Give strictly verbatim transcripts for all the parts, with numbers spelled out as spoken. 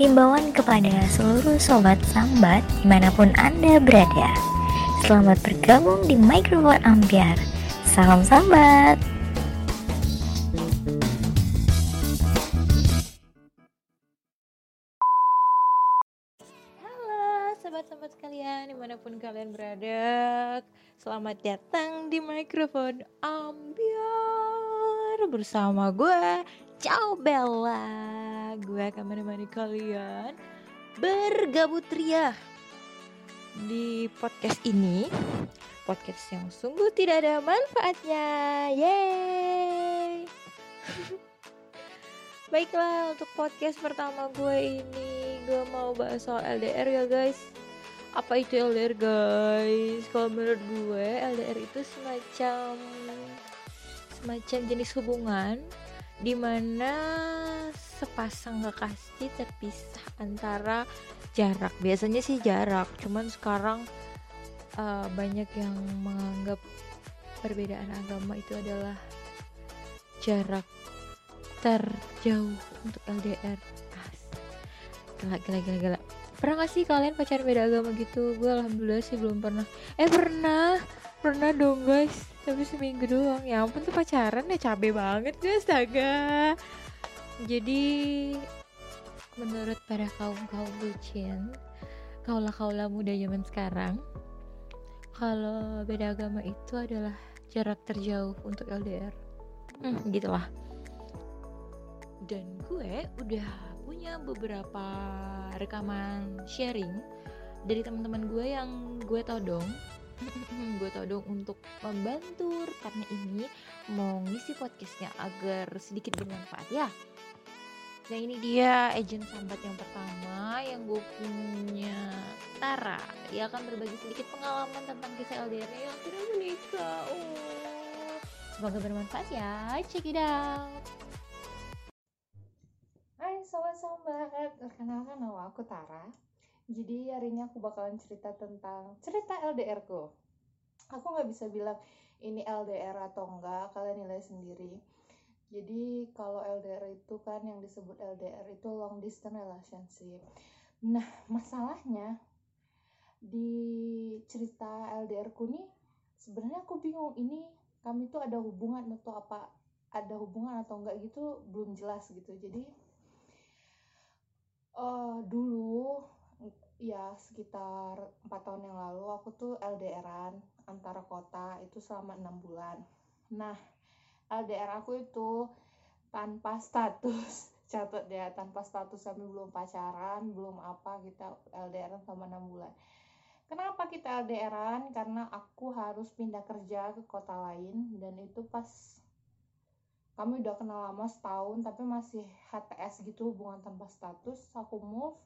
himbauan kepada seluruh sobat sambat dimanapun Anda berada. Selamat bergabung di Microphone Ampiar. Salam sambat. Halo sobat-sobat sekalian dimanapun kalian berada, selamat datang di Microphone Ampiar bersama gue Ciao Bella. Gue akan menemani kalian bergabut ria di podcast ini, podcast yang sungguh tidak ada manfaatnya. Yeay. Baiklah, untuk podcast pertama gue ini gue mau bahas soal L D R ya guys. Apa itu L D R guys? Kalau menurut gue L D R itu semacam semacam jenis hubungan dimana sepasang kekasih terpisah antara jarak. Biasanya sih jarak, cuman sekarang uh, banyak yang menganggap perbedaan agama itu adalah jarak terjauh untuk L D R. Gila, gila, gila, gila. Pernah gak sih kalian pacaran beda agama gitu? Gue alhamdulillah sih belum pernah. Eh pernah, pernah dong guys, tapi seminggu doang. Ya ampun tuh pacaran ya cabe banget guys, astaga. Jadi menurut para kaum-kaum bucin, kaula-kaula muda zaman sekarang, kalau beda agama itu adalah jarak terjauh untuk L D R. Hmm, gitulah. Dan gue udah punya beberapa rekaman sharing dari teman-teman gue yang gue todong. Gue todong untuk membantu rekannya ini mau ngisi podcastnya agar sedikit bermanfaat ya. Nah ini dia agent sambat yang pertama yang gue punya, Tara. Dia akan berbagi sedikit pengalaman tentang kisah L D R-nya yang akhirnya menikah. Oh. Semoga bermanfaat ya, check it out. Hai sobat sambat, perkenalkan nama aku Tara. Jadi hari ini aku bakalan cerita tentang cerita L D R ku. Aku gak bisa bilang ini L D R atau enggak, kalian nilai sendiri. Jadi kalau L D R itu kan yang disebut L D R itu long distance relationship. Nah masalahnya di cerita L D R ku nih sebenarnya aku bingung, ini kami tuh ada hubungan atau apa, ada hubungan atau enggak gitu belum jelas gitu. Jadi uh, dulu ya sekitar empat tahun yang lalu aku tuh L D R-an antara kota itu selama enam bulan. Nah L D R aku itu tanpa status, catat ya, tanpa status, kami belum pacaran, belum apa, kita L D R-an selama enam bulan. Kenapa kita L D R-an? Karena aku harus pindah kerja ke kota lain dan itu pas kami udah kenal lama setahun tapi masih H T S gitu, hubungan tanpa status. Aku move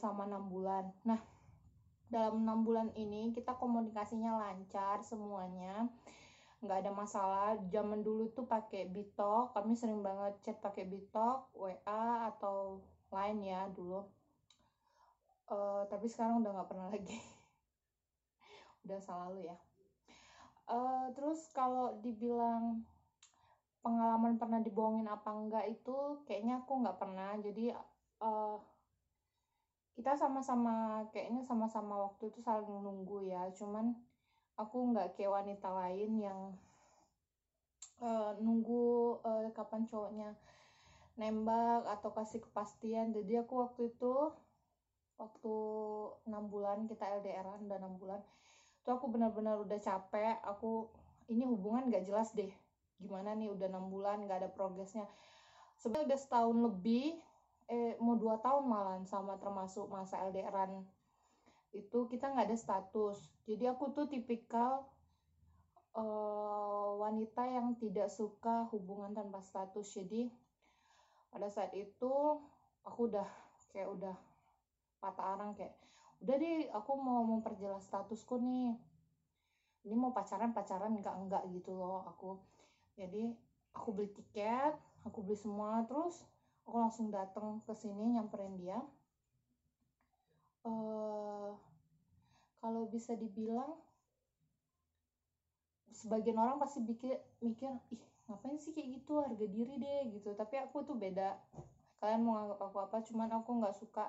sama enam bulan. Nah, dalam enam bulan ini kita komunikasinya lancar semuanya. Enggak ada masalah. Zaman dulu tuh pakai Bitalk, kami sering banget chat pakai Bitalk, W A atau Line ya dulu. Uh, tapi sekarang udah enggak pernah lagi. Udah selalu ya. Uh, terus kalau dibilang pengalaman pernah dibohongin apa enggak itu kayaknya aku enggak pernah. Jadi uh, kita sama-sama, kayaknya sama-sama waktu itu saling nunggu ya, cuman aku nggak kayak wanita lain yang uh, nunggu uh, kapan cowoknya nembak atau kasih kepastian. Jadi aku waktu itu, waktu enam bulan, kita L D R-an udah enam bulan, itu aku benar-benar udah capek, aku, ini hubungan nggak jelas deh, gimana nih udah enam bulan, nggak ada progresnya. Sebenarnya udah setahun lebih, Eh, mau dua tahun malahan sama termasuk masa L D R-an itu kita nggak ada status. Jadi aku tuh tipikal uh, wanita yang tidak suka hubungan tanpa status. Jadi pada saat itu aku udah kayak udah patah arang, kayak udah deh aku mau memperjelas statusku nih, ini mau pacaran-pacaran enggak-enggak gitu loh aku. Jadi aku beli tiket, aku beli semua, terus aku langsung datang ke sini nyamperin dia. Uh, kalau bisa dibilang, sebagian orang pasti mikir, mikir, ih ngapain sih kayak gitu, harga diri deh gitu. Tapi aku tuh beda. Kalian mau nganggap aku apa, cuman aku nggak suka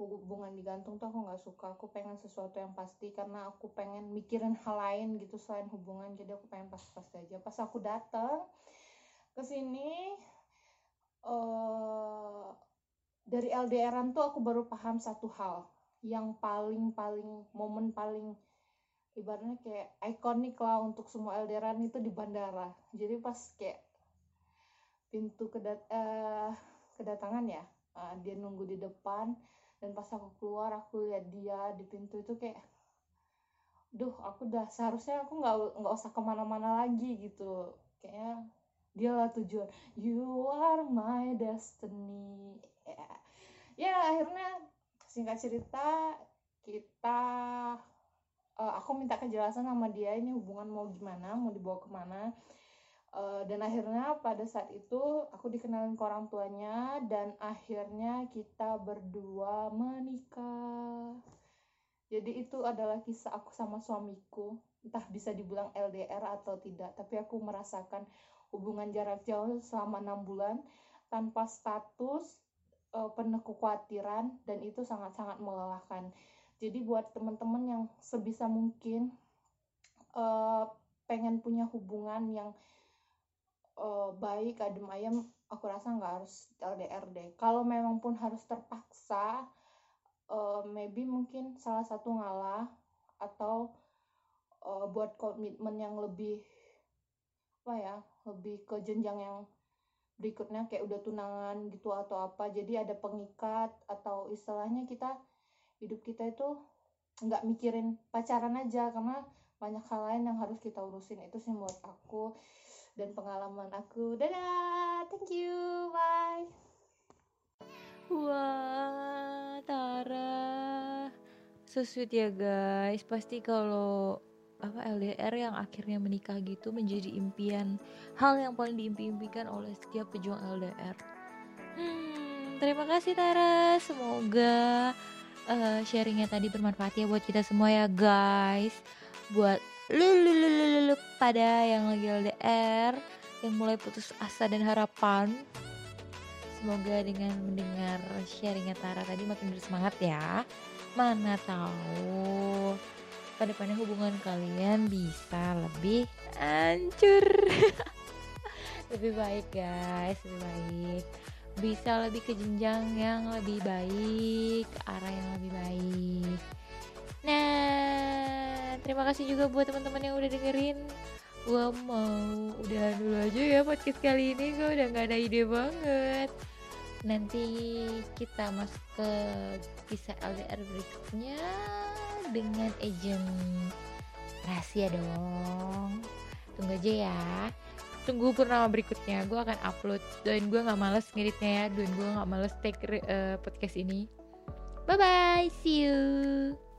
hubungan digantung tuh, aku nggak suka. Aku pengen sesuatu yang pasti karena aku pengen mikirin hal lain gitu selain hubungan. Jadi aku pengen pasti-pasti aja. Pas aku datang ke sini uh, dari L D R-an tuh aku baru paham satu hal yang paling-paling momen paling ibaratnya kayak ikonik lah untuk semua L D R-an itu di bandara. Jadi pas kayak pintu kedat uh, kedatangan ya, uh, dia nunggu di depan. Dan pas aku keluar, aku lihat dia di pintu itu kayak, duh, aku udah seharusnya aku nggak nggak usah kemana-mana lagi gitu. Kayaknya dia lah tujuan. You are my destiny. Ya, yeah. yeah, akhirnya singkat cerita kita, uh, aku minta kejelasan sama dia ini hubungan mau gimana, mau dibawa kemana. Uh, dan akhirnya pada saat itu aku dikenalin ke orang tuanya dan akhirnya kita berdua menikah. Jadi itu adalah kisah aku sama suamiku. Entah bisa dibilang L D R atau tidak, tapi aku merasakan hubungan jarak jauh selama enam bulan tanpa status, uh, penuh kekhawatiran, dan itu sangat-sangat melelahkan. Jadi buat teman-teman yang sebisa mungkin uh, pengen punya hubungan yang Uh, baik adem ayem, aku rasa nggak harus L D R deh. Kalau memang pun harus terpaksa, uh, maybe mungkin salah satu ngalah atau uh, buat komitmen yang lebih apa ya, lebih ke jenjang yang berikutnya kayak udah tunangan gitu atau apa. Jadi ada pengikat atau istilahnya kita hidup kita itu nggak mikirin pacaran aja karena banyak hal lain yang harus kita urusin. Itu sih buat aku dan pengalaman aku. Dadah, thank you, bye. Wah, Tara so sweet ya guys. Pasti kalau apa L D R yang akhirnya menikah gitu menjadi impian, hal yang paling diimpi-impikan oleh setiap pejuang L D R. Hmm, terima kasih Tara. Semoga uh, sharingnya tadi bermanfaat ya buat kita semua ya guys. Buat Lululululul pada yang lagi L D R, yang mulai putus asa dan harapan, semoga dengan mendengar sharingnya Tara tadi makin bersemangat ya. Mana tahu pada pada hubungan kalian bisa lebih hancur lebih baik guys, lebih baik, bisa lebih ke jenjang yang lebih baik, ke arah yang lebih baik. Nah, terima kasih juga buat teman-teman yang udah dengerin. Gua mau udahan dulu aja ya podcast kali ini, gua udah gak ada ide banget. Nanti kita masuk ke kisah L D R berikutnya dengan agent rahasia dong. Tunggu aja ya, tunggu purnama berikutnya. Gua akan upload, doain gua gak males ngeditnya ya, doain gua gak males take uh, podcast ini. Bye bye, see you.